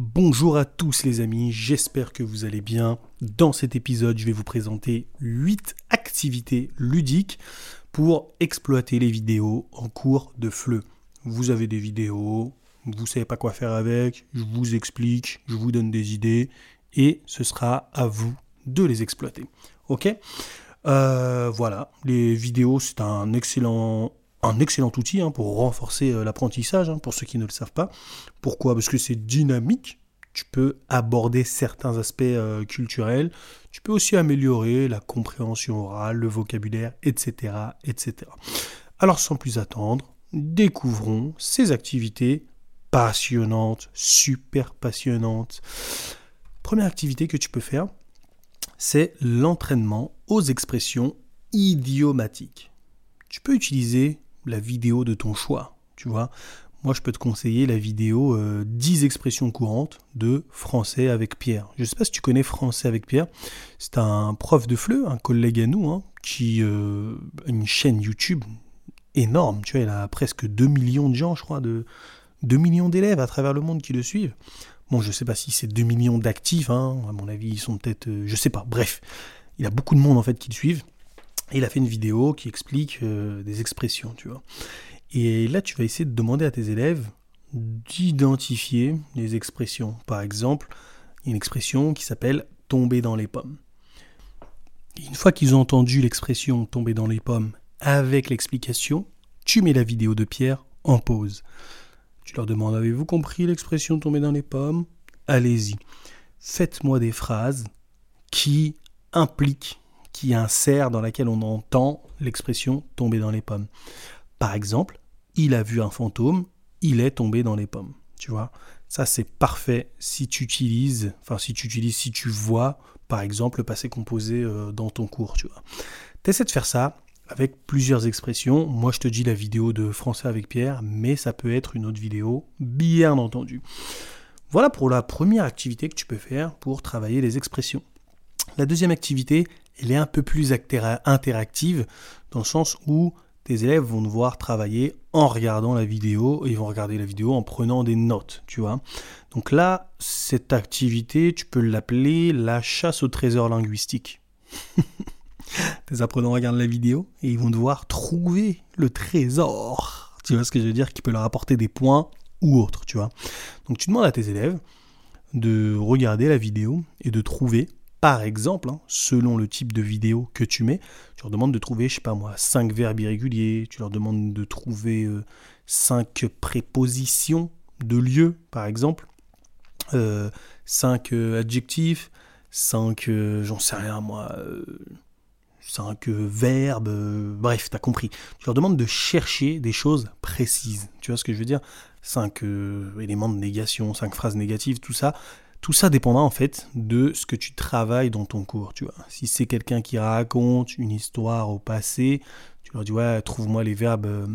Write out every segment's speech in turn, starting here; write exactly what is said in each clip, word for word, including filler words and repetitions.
Bonjour à tous les amis, j'espère que vous allez bien. Dans cet épisode, je vais vous présenter huit activités ludiques pour exploiter les vidéos en cours de F L E. Vous avez des vidéos, vous ne savez pas quoi faire avec, je vous explique, je vous donne des idées et ce sera à vous de les exploiter. Ok ? euh, Voilà, les vidéos c'est un excellent... Un excellent outil hein, pour renforcer euh, l'apprentissage, hein, pour ceux qui ne le savent pas. Pourquoi ? Parce que c'est dynamique, tu peux aborder certains aspects euh, culturels, tu peux aussi améliorer la compréhension orale, le vocabulaire, et cetera, et cetera. Alors sans plus attendre, découvrons ces activités passionnantes, super passionnantes. Première activité que tu peux faire, c'est l'entraînement aux expressions idiomatiques. Tu peux utiliser la vidéo de ton choix, tu vois. Moi, je peux te conseiller la vidéo euh, dix expressions courantes de Français avec Pierre. Je ne sais pas si tu connais Français avec Pierre. C'est un prof de F L E, un collègue à nous, hein, qui euh, a une chaîne YouTube énorme. Tu vois, il a presque deux millions de gens, je crois, de deux millions d'élèves à travers le monde qui le suivent. Bon, je ne sais pas si c'est deux millions d'actifs, hein. À mon avis, ils sont peut-être... Euh, je ne sais pas, bref. Il a beaucoup de monde, en fait, qui le suivent. Et il a fait une vidéo qui explique euh, des expressions, tu vois. Et là, tu vas essayer de demander à tes élèves d'identifier les expressions. Par exemple, il y a une expression qui s'appelle « tomber dans les pommes ». Et une fois qu'ils ont entendu l'expression « tomber dans les pommes » avec l'explication, tu mets la vidéo de Pierre en pause. Tu leur demandes « Avez-vous compris l'expression « tomber dans les pommes » » Allez-y. Faites-moi des phrases qui impliquent qui insère dans laquelle on entend l'expression « tomber dans les pommes ». Par exemple, il a vu un fantôme, il est tombé dans les pommes. Tu vois, ça c'est parfait si tu utilises, enfin si tu utilises, si tu vois, par exemple, le passé composé euh, dans ton cours. Tu vois, t'essaies de faire ça avec plusieurs expressions. Moi, je te dis la vidéo de Français avec Pierre, mais ça peut être une autre vidéo, bien entendu. Voilà pour la première activité que tu peux faire pour travailler les expressions. La deuxième activité, elle est un peu plus actéra- interactive dans le sens où tes élèves vont devoir travailler en regardant la vidéo et ils vont regarder la vidéo en prenant des notes, tu vois. Donc là, cette activité, tu peux l'appeler la chasse au trésor linguistique. Tes apprenants regardent la vidéo et ils vont devoir trouver le trésor, tu vois ce que je veux dire, qui peut leur apporter des points ou autre, tu vois. Donc tu demandes à tes élèves de regarder la vidéo et de trouver. Par exemple, hein, selon le type de vidéo que tu mets, tu leur demandes de trouver, je sais pas moi, cinq verbes irréguliers, tu leur demandes de trouver euh, cinq prépositions de lieu, par exemple, euh, cinq euh, adjectifs, cinq, euh, j'en sais rien moi, euh, cinq euh, verbes, euh, bref, t'as compris. Tu leur demandes de chercher des choses précises, tu vois ce que je veux dire ? cinq euh, éléments de négation, cinq phrases négatives, tout ça. Tout ça dépendra en fait de ce que tu travailles dans ton cours, tu vois. Si c'est quelqu'un qui raconte une histoire au passé, tu leur dis « Ouais, trouve-moi les verbes, euh,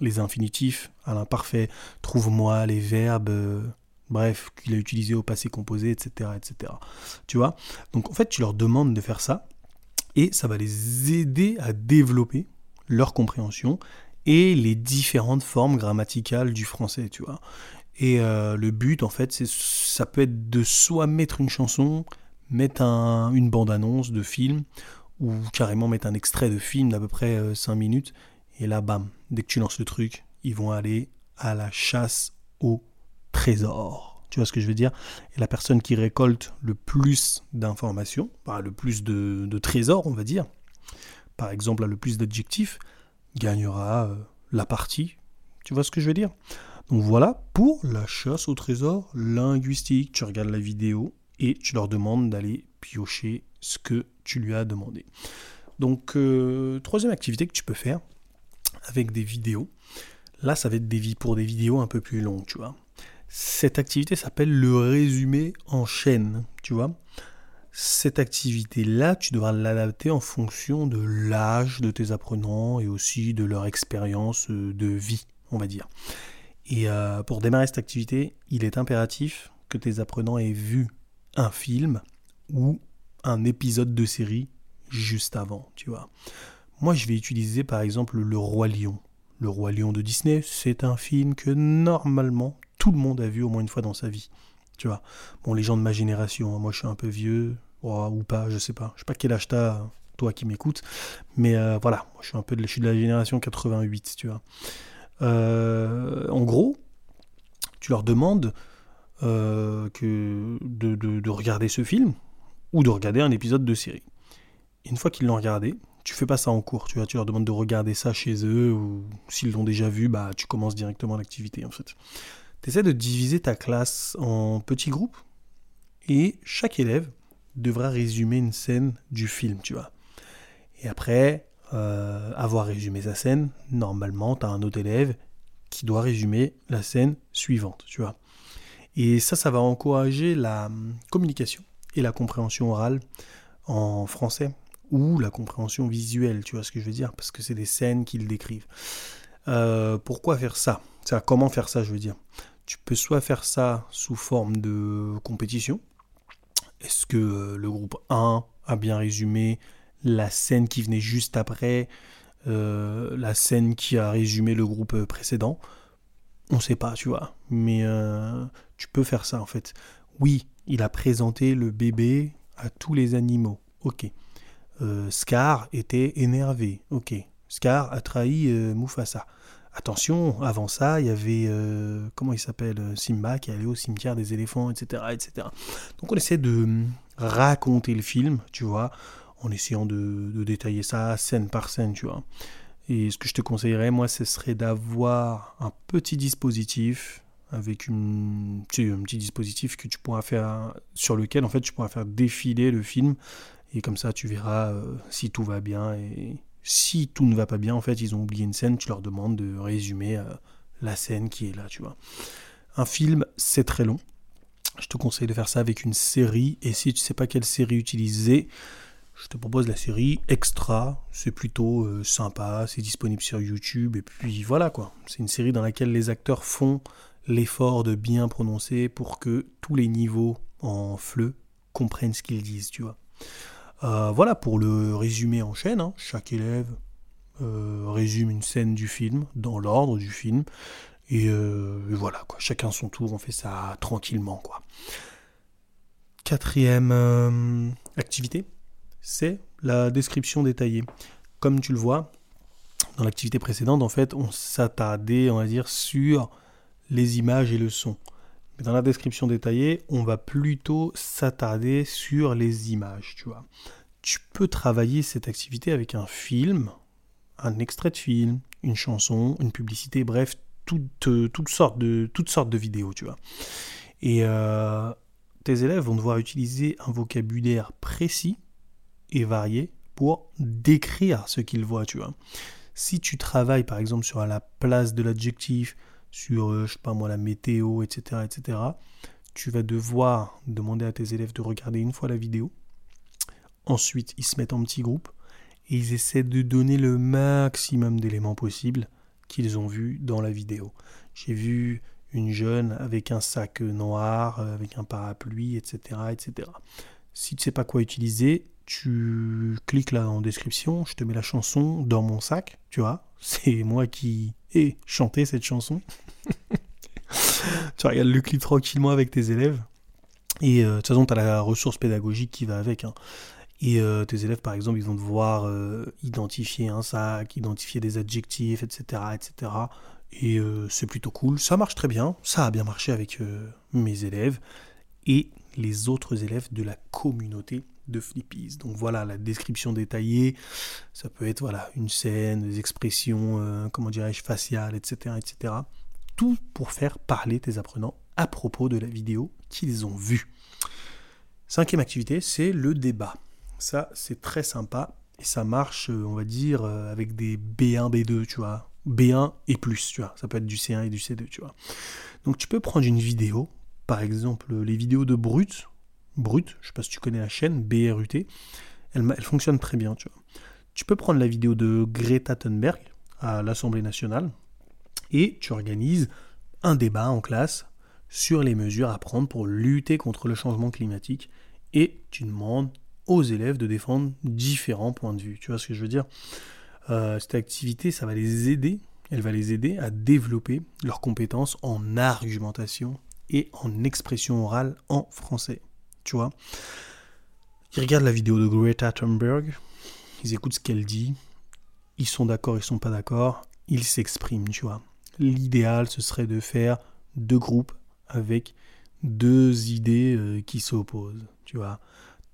les infinitifs à l'imparfait, trouve-moi les verbes, euh, bref, qu'il a utilisés au passé composé, et cetera, et cetera » Tu vois ? Donc en fait, tu leur demandes de faire ça et ça va les aider à développer leur compréhension et les différentes formes grammaticales du français, tu vois. Et euh, le but, en fait, c'est, ça peut être de soit mettre une chanson, mettre un, une bande-annonce de film, ou carrément mettre un extrait de film d'à peu près euh, cinq minutes, et là, bam, dès que tu lances le truc, ils vont aller à la chasse au trésor. Tu vois ce que je veux dire ? Et la personne qui récolte le plus d'informations, bah, le plus de, de trésors, on va dire, par exemple, le plus d'adjectifs, gagnera euh, la partie. Tu vois ce que je veux dire ? Donc voilà pour la chasse au trésor linguistique. Tu regardes la vidéo et tu leur demandes d'aller piocher ce que tu lui as demandé. Donc euh, troisième activité que tu peux faire avec des vidéos. Là, ça va être des vies pour des vidéos un peu plus longues, tu vois. Cette activité s'appelle le résumé en chaîne, tu vois. Cette activité-là, tu devras l'adapter en fonction de l'âge de tes apprenants et aussi de leur expérience de vie, on va dire. Et euh, pour démarrer cette activité, il est impératif que tes apprenants aient vu un film ou un épisode de série juste avant, tu vois. Moi, je vais utiliser par exemple Le Roi Lion. Le Roi Lion de Disney, c'est un film que normalement tout le monde a vu au moins une fois dans sa vie. tu vois. Bon, les gens de ma génération, hein, moi je suis un peu vieux, oh, ou pas, je sais pas, je sais pas quel âge t'as, toi qui m'écoutes, mais euh, voilà, moi je suis un peu de, je suis de la génération quatre-vingt-huit, tu vois. Euh, en gros, tu leur demandes euh, que de, de, de regarder ce film ou de regarder un épisode de série. Et une fois qu'ils l'ont regardé, tu fais pas ça en cours, tu vois, tu leur demandes de regarder ça chez eux, ou s'ils l'ont déjà vu, bah tu commences directement l'activité en fait. T'essaies de diviser ta classe en petits groupes et chaque élève devra résumer une scène du film, tu vois. Et après euh, avoir résumé sa scène, normalement t'as un autre élève qui doit résumer la scène suivante, tu vois. Et ça, ça va encourager la communication et la compréhension orale en français, ou la compréhension visuelle, tu vois ce que je veux dire, parce que c'est des scènes qu'ils décrivent. Euh, pourquoi faire ça ? ça Comment faire ça, je veux dire ? Tu peux soit faire ça sous forme de compétition. Est-ce que le groupe un a bien résumé la scène qui venait juste après, euh, la scène qui a résumé le groupe précédent ? On ne sait pas, tu vois, mais euh, tu peux faire ça, en fait. Oui, il a présenté le bébé à tous les animaux, ok. Euh, Scar était énervé, ok. Scar a trahi euh, Mufasa. Attention, avant ça, il y avait, euh, comment il s'appelle, Simba qui allait au cimetière des éléphants, et cetera, et cetera. Donc on essaie de raconter le film, tu vois, en essayant de, de détailler ça scène par scène, tu vois. Et ce que je te conseillerais, moi, ce serait d'avoir un petit dispositif avec une, tu sais, un petit dispositif que tu pourras faire, sur lequel en fait tu pourras faire défiler le film. Et comme ça, tu verras euh, si tout va bien. Et si tout ne va pas bien, en fait, ils ont oublié une scène, tu leur demandes de résumer euh, la scène qui est là, tu vois. Un film, c'est très long. Je te conseille de faire ça avec une série. Et si tu ne sais pas quelle série utiliser, je te propose la série Extra. C'est plutôt euh, sympa, c'est disponible sur YouTube. Et puis voilà, quoi. C'est une série dans laquelle les acteurs font l'effort de bien prononcer pour que tous les niveaux en fleu comprennent ce qu'ils disent, tu vois. Euh, voilà pour le résumé en chaîne, hein. Chaque élève euh, résume une scène du film, dans l'ordre du film, et, euh, et voilà, quoi. Chacun son tour, on fait ça tranquillement, quoi. Quatrième euh, activité, c'est la description détaillée. Comme tu le vois, dans l'activité précédente, en fait, on s'attardait, on va dire, sur les images et le son. Mais dans la description détaillée, on va plutôt s'attarder sur les images, tu vois. Tu peux travailler cette activité avec un film, un extrait de film, une chanson, une publicité, bref, toutes, toutes, sortes, de, toutes sortes de vidéos, tu vois. Et euh, tes élèves vont devoir utiliser un vocabulaire précis et varié pour décrire ce qu'ils voient, tu vois. Si tu travailles, par exemple, sur la place de l'adjectif, sur, je sais pas moi, la météo, et cetera, et cetera. Tu vas devoir demander à tes élèves de regarder une fois la vidéo. Ensuite, ils se mettent en petits groupes et ils essaient de donner le maximum d'éléments possibles qu'ils ont vus dans la vidéo. J'ai vu une jeune avec un sac noir, avec un parapluie, et cetera, et cetera. Si tu sais pas quoi utiliser, tu cliques là en description, je te mets la chanson dans mon sac, tu vois. C'est moi qui ai chanté cette chanson. Tu regardes le clip tranquillement avec tes élèves. Et euh, de toute façon, tu as la ressource pédagogique qui va avec. Hein. Et euh, tes élèves, par exemple, ils vont devoir euh, identifier un sac, identifier des adjectifs, et cetera, et cetera. Et euh, c'est plutôt cool. Ça marche très bien. Ça a bien marché avec euh, mes élèves et les autres élèves de la communauté de Flippies. Donc voilà, la description détaillée, ça peut être voilà, une scène, des expressions, euh, comment dirais-je, faciales, et cetera, et cetera. Tout pour faire parler tes apprenants à propos de la vidéo qu'ils ont vue. Cinquième activité, c'est le débat. Ça, c'est très sympa et ça marche, on va dire, avec des B un, B deux, tu vois, B un et plus, tu vois. Ça peut être du C un et du C deux, tu vois. Donc tu peux prendre une vidéo, par exemple, les vidéos de Brut, Brut, je ne sais pas si tu connais la chaîne, B R U T, elle, elle fonctionne très bien, tu vois. Tu peux prendre la vidéo de Greta Thunberg à l'Assemblée nationale et tu organises un débat en classe sur les mesures à prendre pour lutter contre le changement climatique et tu demandes aux élèves de défendre différents points de vue. Tu vois ce que je veux dire ? euh, Cette activité, ça va les aider, elle va les aider à développer leurs compétences en argumentation et en expression orale en français. Tu vois, ils regardent la vidéo de Greta Thunberg, ils écoutent ce qu'elle dit, ils sont d'accord, ils sont pas d'accord, ils s'expriment, tu vois. L'idéal, ce serait de faire deux groupes avec deux idées qui s'opposent, tu vois.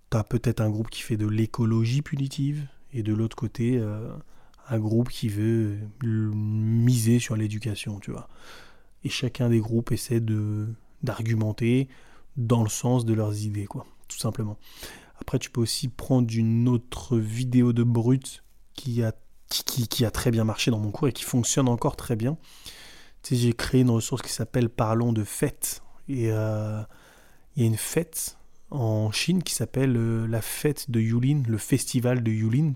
T'as peut-être un groupe qui fait de l'écologie punitive et de l'autre côté, euh, un groupe qui veut miser sur l'éducation, tu vois. Et chacun des groupes essaie de, d'argumenter dans le sens de leurs idées, quoi, tout simplement. Après, tu peux aussi prendre une autre vidéo de Brut qui a, qui, qui a très bien marché dans mon cours et qui fonctionne encore très bien. Tu sais, j'ai créé une ressource qui s'appelle « Parlons de fête ». Et il euh, y a une fête en Chine qui s'appelle euh, la fête de Yulin, le festival de Yulin.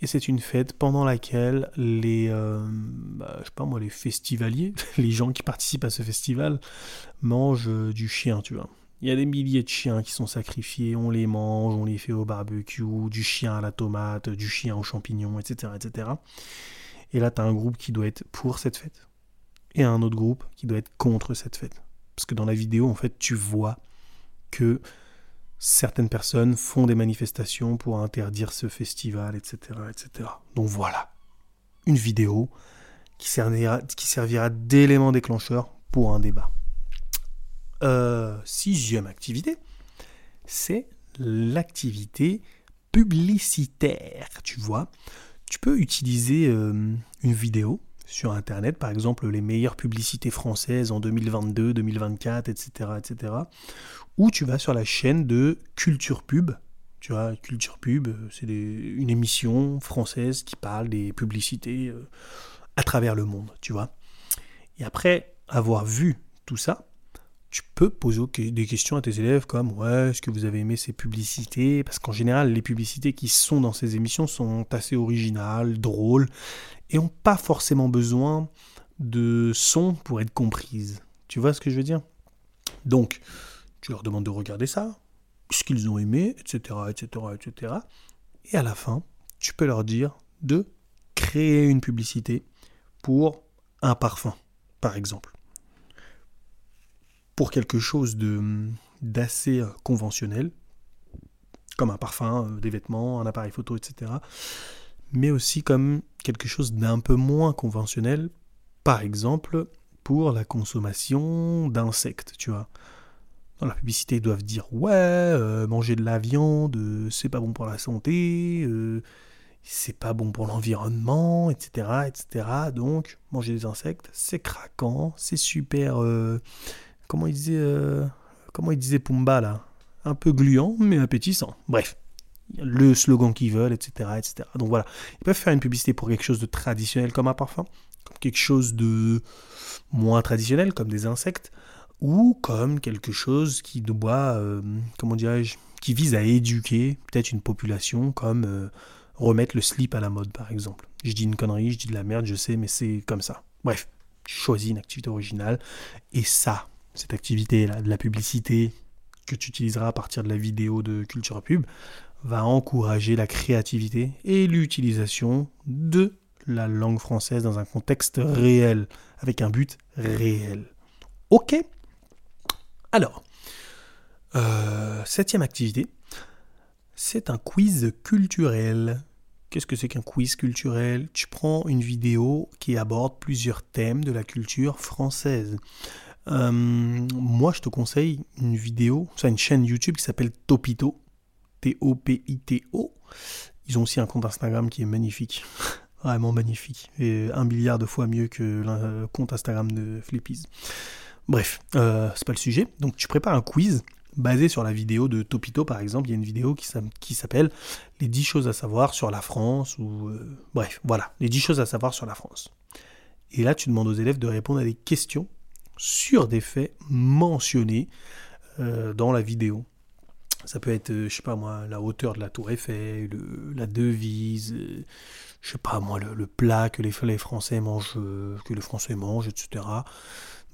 Et c'est une fête pendant laquelle les, euh, bah, je sais pas moi, les festivaliers, les gens qui participent à ce festival, mangent euh, du chien, tu vois. Il y a des milliers de chiens qui sont sacrifiés, on les mange, on les fait au barbecue, du chien à la tomate, du chien aux champignons, et cetera, et cetera. Et là, t'as un groupe qui doit être pour cette fête et un autre groupe qui doit être contre cette fête. Parce que dans la vidéo, en fait, tu vois que certaines personnes font des manifestations pour interdire ce festival, et cetera, et cetera. Donc voilà, une vidéo qui servira, qui servira d'élément déclencheur pour un débat. Euh, sixième activité, c'est l'activité publicitaire, tu vois. Tu peux utiliser euh, une vidéo sur Internet, par exemple les meilleures publicités françaises en deux mille vingt-deux, deux mille vingt-quatre, et cetera, et cetera. Ou tu vas sur la chaîne de Culture Pub. Tu vois, Culture Pub, c'est des, une émission française qui parle des publicités à travers le monde, tu vois. Et après avoir vu tout ça, tu peux poser des questions à tes élèves comme « Ouais, est-ce que vous avez aimé ces publicités ?» Parce qu'en général, les publicités qui sont dans ces émissions sont assez originales, drôles, et n'ont pas forcément besoin de son pour être comprises. Tu vois ce que je veux dire ? Donc, tu leur demandes de regarder ça, ce qu'ils ont aimé, et cetera, et cetera, et cetera. Et à la fin, tu peux leur dire de créer une publicité pour un parfum, par exemple. Pour quelque chose de, d'assez conventionnel, comme un parfum, des vêtements, un appareil photo, et cetera, mais aussi comme quelque chose d'un peu moins conventionnel, par exemple pour la consommation d'insectes, tu vois. Dans la publicité, ils doivent dire « Ouais, euh, manger de la viande, euh, c'est pas bon pour la santé, euh, c'est pas bon pour l'environnement, et cetera, et cetera » Donc, manger des insectes, c'est craquant, c'est super... Euh, comment il disait, euh, comment il disait Pumba, là ? Un peu gluant, mais appétissant. Bref. Le slogan qu'ils veulent, et cetera, et cetera. Donc voilà, ils peuvent faire une publicité pour quelque chose de traditionnel comme un parfum, comme quelque chose de moins traditionnel comme des insectes, ou comme quelque chose qui doit, euh, comment dirais-je, qui vise à éduquer peut-être une population, comme euh, remettre le slip à la mode par exemple. Je dis une connerie, je dis de la merde, je sais, mais c'est comme ça. Bref, tu choisis une activité originale et ça, cette activité là, de la publicité que tu utiliseras à partir de la vidéo de Culture Pub, va encourager la créativité et l'utilisation de la langue française dans un contexte réel, avec un but réel. Ok ? Alors, euh, septième activité, c'est un quiz culturel. Qu'est-ce que c'est qu'un quiz culturel ? Tu prends une vidéo qui aborde plusieurs thèmes de la culture française. Euh, moi, je te conseille une vidéo, c'est une chaîne YouTube qui s'appelle Topito. T O P I T O. Ils ont aussi un compte Instagram qui est magnifique. Vraiment magnifique. Et un milliard de fois mieux que le compte Instagram de Flippies. Bref, euh, c'est pas le sujet. Donc tu prépares un quiz basé sur la vidéo de Topito, par exemple. Il y a une vidéo qui, qui s'appelle « Les dix choses à savoir sur la France » ou... Euh, bref, voilà. « Les dix choses à savoir sur la France ». Et là, tu demandes aux élèves de répondre à des questions sur des faits mentionnés euh, dans la vidéo. Ça peut être, je sais pas moi, la hauteur de la Tour Eiffel, le, la devise, je sais pas moi, le, le plat que les, les Français mangent, que les Français mangent, et cetera.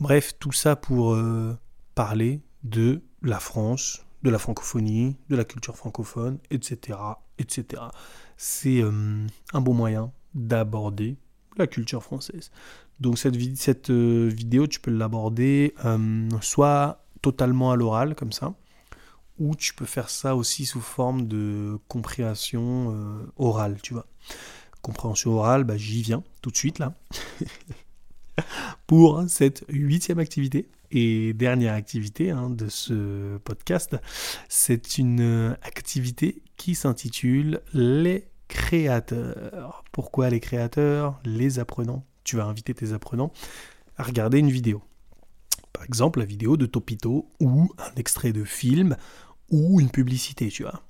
Bref, tout ça pour euh, parler de la France, de la francophonie, de la culture francophone, et cetera, et cetera. C'est euh, un bon moyen d'aborder la culture française. Donc cette, vid- cette euh, vidéo, tu peux l'aborder euh, soit totalement à l'oral, comme ça, ou tu peux faire ça aussi sous forme de compréhension euh, orale, tu vois. Compréhension orale, bah, j'y viens tout de suite, là, pour cette huitième activité. Et dernière activité hein, de ce podcast, c'est une activité qui s'intitule « Les créateurs ». Pourquoi les créateurs ? Les apprenants. Tu vas inviter tes apprenants à regarder une vidéo. Par exemple, la vidéo de Topito ou un extrait de film ou une publicité, tu vois.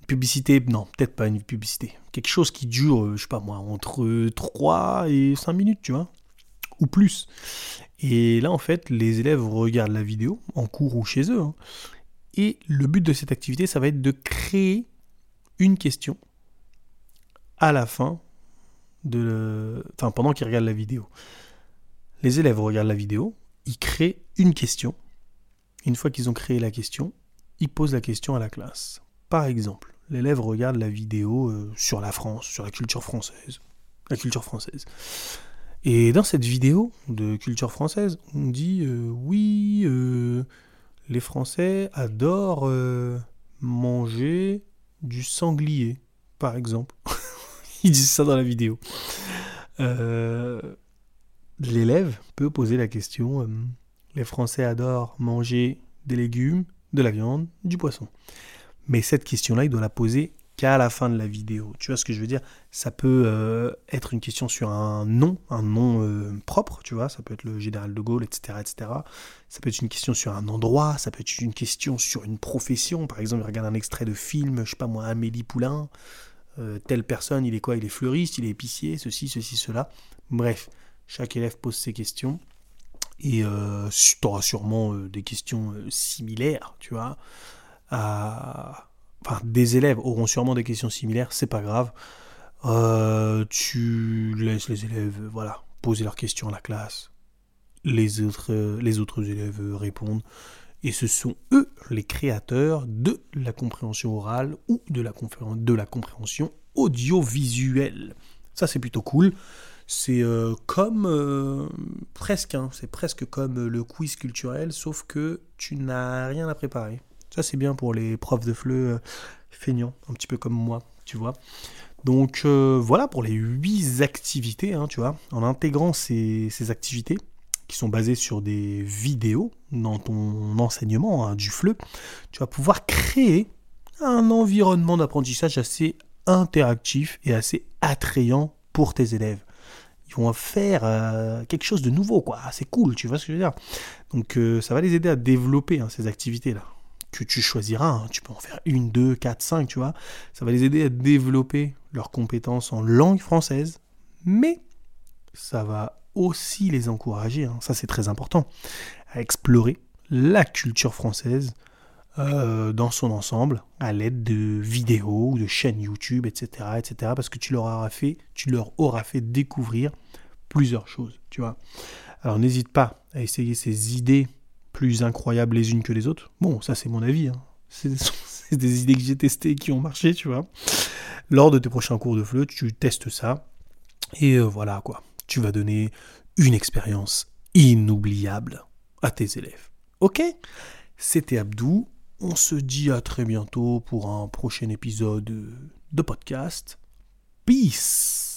Une publicité, non, peut-être pas une publicité. Quelque chose qui dure, je sais pas moi, entre trois et cinq minutes, tu vois, ou plus. Et là, en fait, les élèves regardent la vidéo, en cours ou chez eux, hein. Et le but de cette activité, ça va être de créer une question à la fin, de le... enfin, pendant qu'ils regardent la vidéo. Les élèves regardent la vidéo, ils créent une question. Une fois qu'ils ont créé la question, ils posent la question à la classe. Par exemple, l'élève regarde la vidéo sur la France, sur la culture française. La culture française. Et dans cette vidéo de culture française, on dit euh, oui, euh, les Français adorent euh, manger du sanglier, par exemple. Ils disent ça dans la vidéo. Euh, l'élève peut poser la question euh, les Français adorent manger des légumes, de la viande, du poisson. Mais cette question-là, il doit la poser qu'à la fin de la vidéo. Tu vois ce que je veux dire ? Ça peut euh, être une question sur un nom, un nom euh, propre, tu vois, ça peut être le Général de Gaulle, et cetera, et cetera. Ça peut être une question sur un endroit, ça peut être une question sur une profession. Par exemple, regarde un extrait de film, je sais pas moi, Amélie Poulain, euh, telle personne, il est quoi ? Il est fleuriste, il est épicier, ceci, ceci, cela. Bref, chaque élève pose ses questions et euh, tu auras sûrement euh, des questions euh, similaires, tu vois, à... Enfin, des élèves auront sûrement des questions similaires, c'est pas grave. Euh, tu laisses les élèves, voilà, poser leurs questions à la classe. Les autres, les autres élèves répondent. Et ce sont eux les créateurs de la compréhension orale ou de la, confé- de la compréhension audiovisuelle. Ça, c'est plutôt cool. C'est euh, comme euh, presque, hein, c'est presque comme le quiz culturel, sauf que tu n'as rien à préparer. Ça, c'est bien pour les profs de fleu euh, feignants, un petit peu comme moi, tu vois. Donc, euh, voilà pour les huit activités, hein, tu vois. En intégrant ces, ces activités, qui sont basées sur des vidéos dans ton enseignement hein, du fleu, tu vas pouvoir créer un environnement d'apprentissage assez interactif et assez attrayant pour tes élèves. Ils vont faire euh, quelque chose de nouveau, quoi. C'est cool, tu vois ce que je veux dire. Donc, euh, ça va les aider à développer hein, ces activités-là. Que tu choisiras, hein. Tu peux en faire une, deux, quatre, cinq, tu vois. Ça va les aider à développer leurs compétences en langue française, mais ça va aussi les encourager, hein. Ça c'est très important, à explorer la culture française euh, dans son ensemble, à l'aide de vidéos ou de chaînes YouTube, et cetera, et cetera, parce que tu leur auras fait, tu leur auras fait découvrir plusieurs choses, tu vois. Alors n'hésite pas à essayer ces idées plus incroyables les unes que les autres. Bon, ça c'est mon avis, hein. c'est, des, c'est des idées que j'ai testées et qui ont marché, tu vois. Lors de tes prochains cours de fleu, tu testes ça, et euh, voilà quoi, tu vas donner une expérience inoubliable à tes élèves. Ok ? C'était Abdou, on se dit à très bientôt pour un prochain épisode de podcast. Peace !